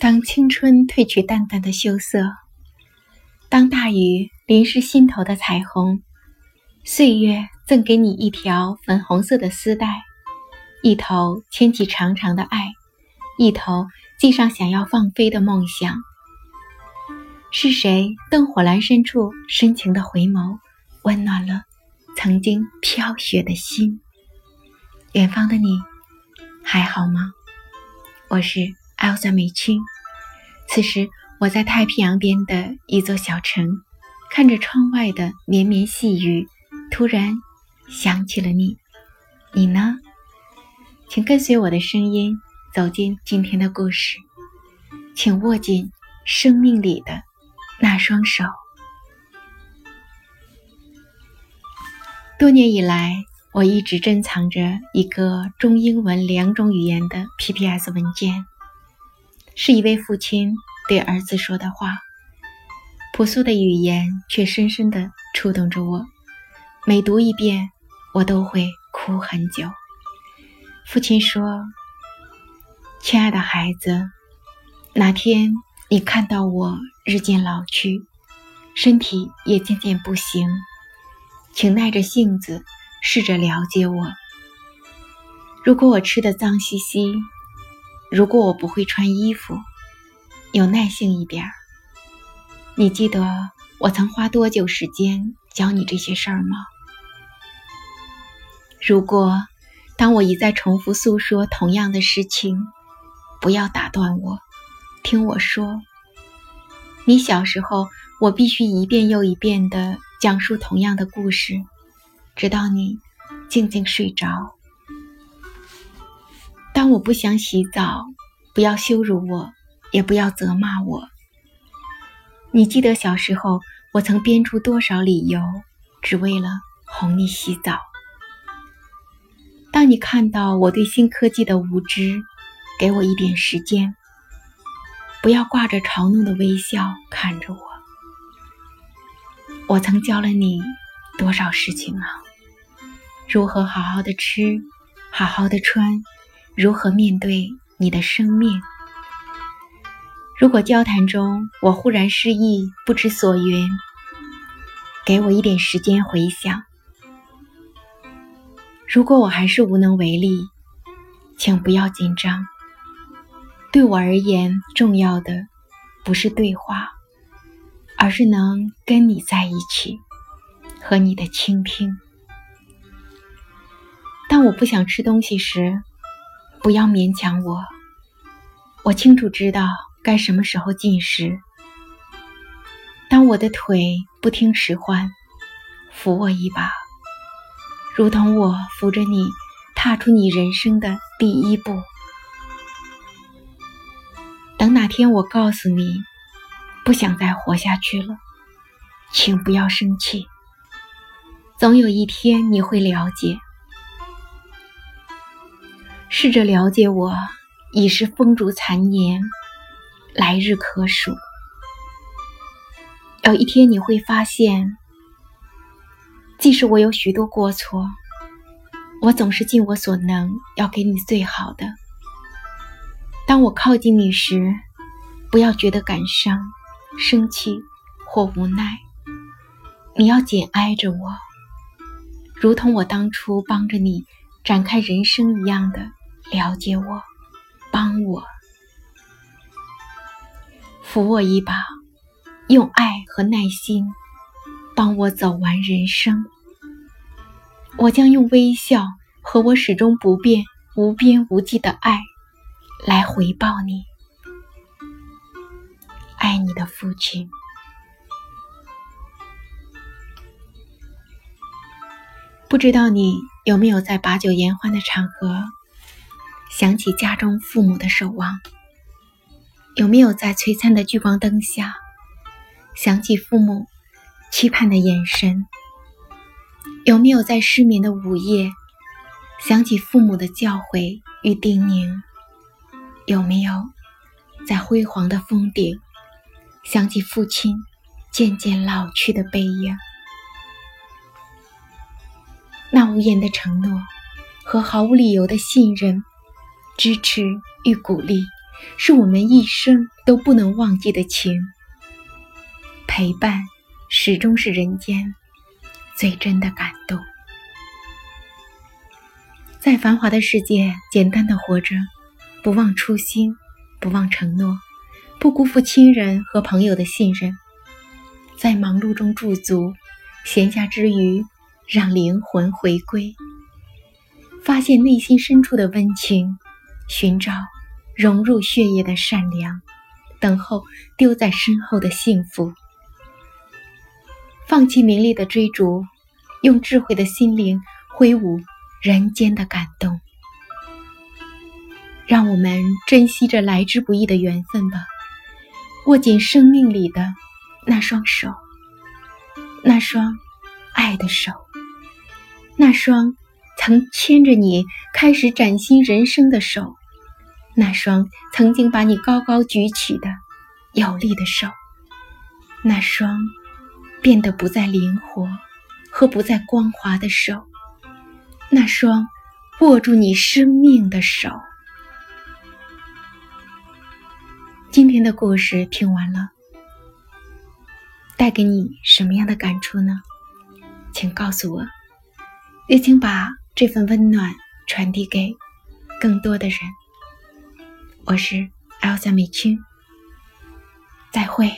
当青春褪去淡淡的羞涩，当大雨淋湿心头的彩虹，岁月赠给你一条粉红色的丝带，一头牵起长长的爱，一头系上想要放飞的梦想。是谁灯火阑珊处深情的回眸，温暖了曾经飘雪的心。远方的你还好吗？我是 Elsa Michin， 此时我在太平洋边的一座小城，看着窗外的绵绵细雨，突然想起了你。你呢？请跟随我的声音走进今天的故事，请握紧生命里的那双手。多年以来，我一直珍藏着一个中英文两种语言的 PPS 文件，是一位父亲对儿子说的话，朴素的语言却深深地触动着我，每读一遍我都会哭很久。父亲说，亲爱的孩子，哪天你看到我日渐老去，身体也渐渐不行，请耐着性子试着了解我。如果我吃得脏兮兮，如果我不会穿衣服，有耐性一点儿。你记得我曾花多久时间教你这些事儿吗？如果当我一再重复诉说同样的事情，不要打断我，听我说。你小时候，我必须一遍又一遍地讲述同样的故事，直到你静静睡着。当我不想洗澡，不要羞辱我，也不要责骂我。你记得小时候，我曾编出多少理由，只为了哄你洗澡。当你看到我对新科技的无知，给我一点时间，不要挂着嘲弄的微笑看着我。我曾教了你多少事情啊，如何好好的吃，好好的穿，如何面对你的生命。如果交谈中我忽然失意，不知所云，给我一点时间回想。如果我还是无能为力，请不要紧张。对我而言，重要的不是对话，而是能跟你在一起，和你的倾听。当我不想吃东西时，不要勉强我。我清楚知道该什么时候进食。当我的腿不听使唤，扶我一把，如同我扶着你踏出你人生的第一步。等哪天我告诉你不想再活下去了，请不要生气。总有一天你会了解。试着了解我，已是风烛残年，来日可数。有一天你会发现，即使我有许多过错，我总是尽我所能要给你最好的。当我靠近你时，不要觉得感伤、生气或无奈，你要紧挨着我，如同我当初帮着你展开人生一样的了解我，帮我，扶我一把，用爱和耐心帮我走完人生。我将用微笑和我始终不变、无边无际的爱来回报你。爱你的父亲。不知道你有没有在把酒言欢的场合想起家中父母的守望？有没有在璀璨的聚光灯下想起父母期盼的眼神？有没有在失眠的午夜想起父母的教诲与叮咛？有没有在辉煌的峰顶想起父亲渐渐老去的背影？那无言的承诺和毫无理由的信任、支持与鼓励，是我们一生都不能忘记的情。陪伴始终是人间最真的感动。在繁华的世界，简单的活着，不忘初心，不忘承诺，不辜负亲人和朋友的信任。在忙碌中驻足，闲暇之余，让灵魂回归，发现内心深处的温情，寻找融入血液的善良，等候丢在身后的幸福。放弃名利的追逐，用智慧的心灵挥舞人间的感动。让我们珍惜着来之不易的缘分吧，握紧生命里的那双手，那双爱的手，那双曾牵着你开始崭新人生的手，那双曾经把你高高举起的有力的手，那双变得不再灵活和不再光滑的手，那双握住你生命的手。今天的故事听完了，带给你什么样的感触呢？请告诉我，也请把这份温暖传递给更多的人。我是 Elsa Michin， 再会。